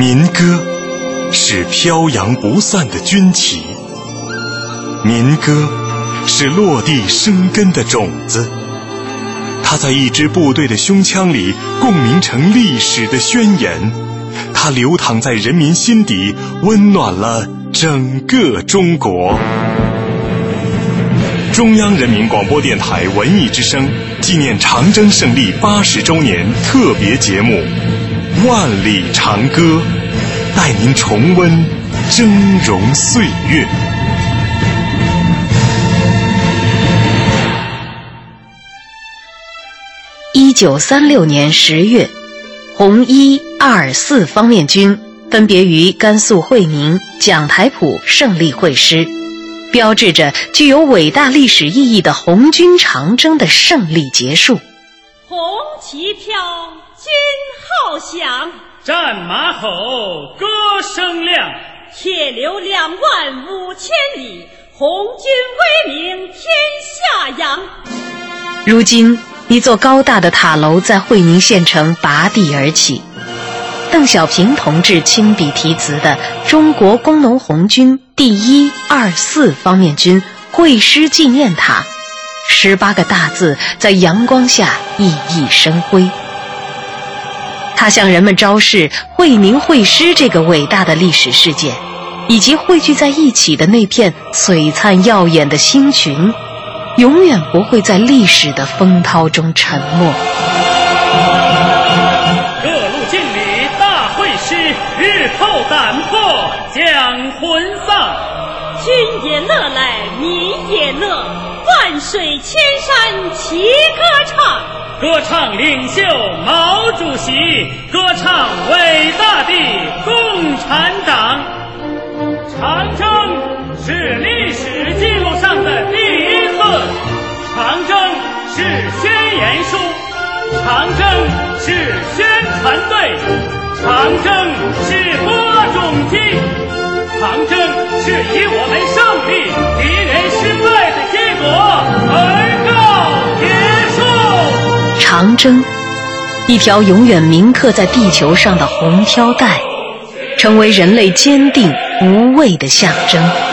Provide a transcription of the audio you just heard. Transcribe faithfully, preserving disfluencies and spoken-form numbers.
民歌是飘扬不散的军旗，民歌是落地生根的种子，它在一支部队的胸腔里共鸣成历史的宣言，它流淌在人民心底，温暖了整个中国。中央人民广播电台文艺之声纪念长征胜利八十周年特别节目《万里长歌》，带您重温峥嵘岁月。一九三六年十月，红一、二、四方面军分别于甘肃会宁、讲台浦胜利会师，标志着具有伟大历史意义的红军长征的胜利结束。红旗飘，军号响，战马吼，歌声亮，铁流两万五千里，红军威名天下扬。如今一座高大的塔楼在会宁县城拔地而起，邓小平同志亲笔题词的中国工农红军第一、二、四方面军会师纪念塔，十八个大字在阳光下熠熠生辉。它向人们昭示会宁会师这个伟大的历史事件，以及汇聚在一起的那片璀璨耀眼的星群，永远不会在历史的风涛中沉没。炮胆破，将魂放，军也乐来民也乐，万水千山齐歌唱，歌唱领袖毛主席，歌唱伟大的共产党。长征是历史记录上的第一次，长征是宣言书，长征是宣传队，长征是播种机，长征是以我们胜利敌人失败的结果而告结束。长征，一条永远铭刻在地球上的红飘带，成为人类坚定无畏的象征。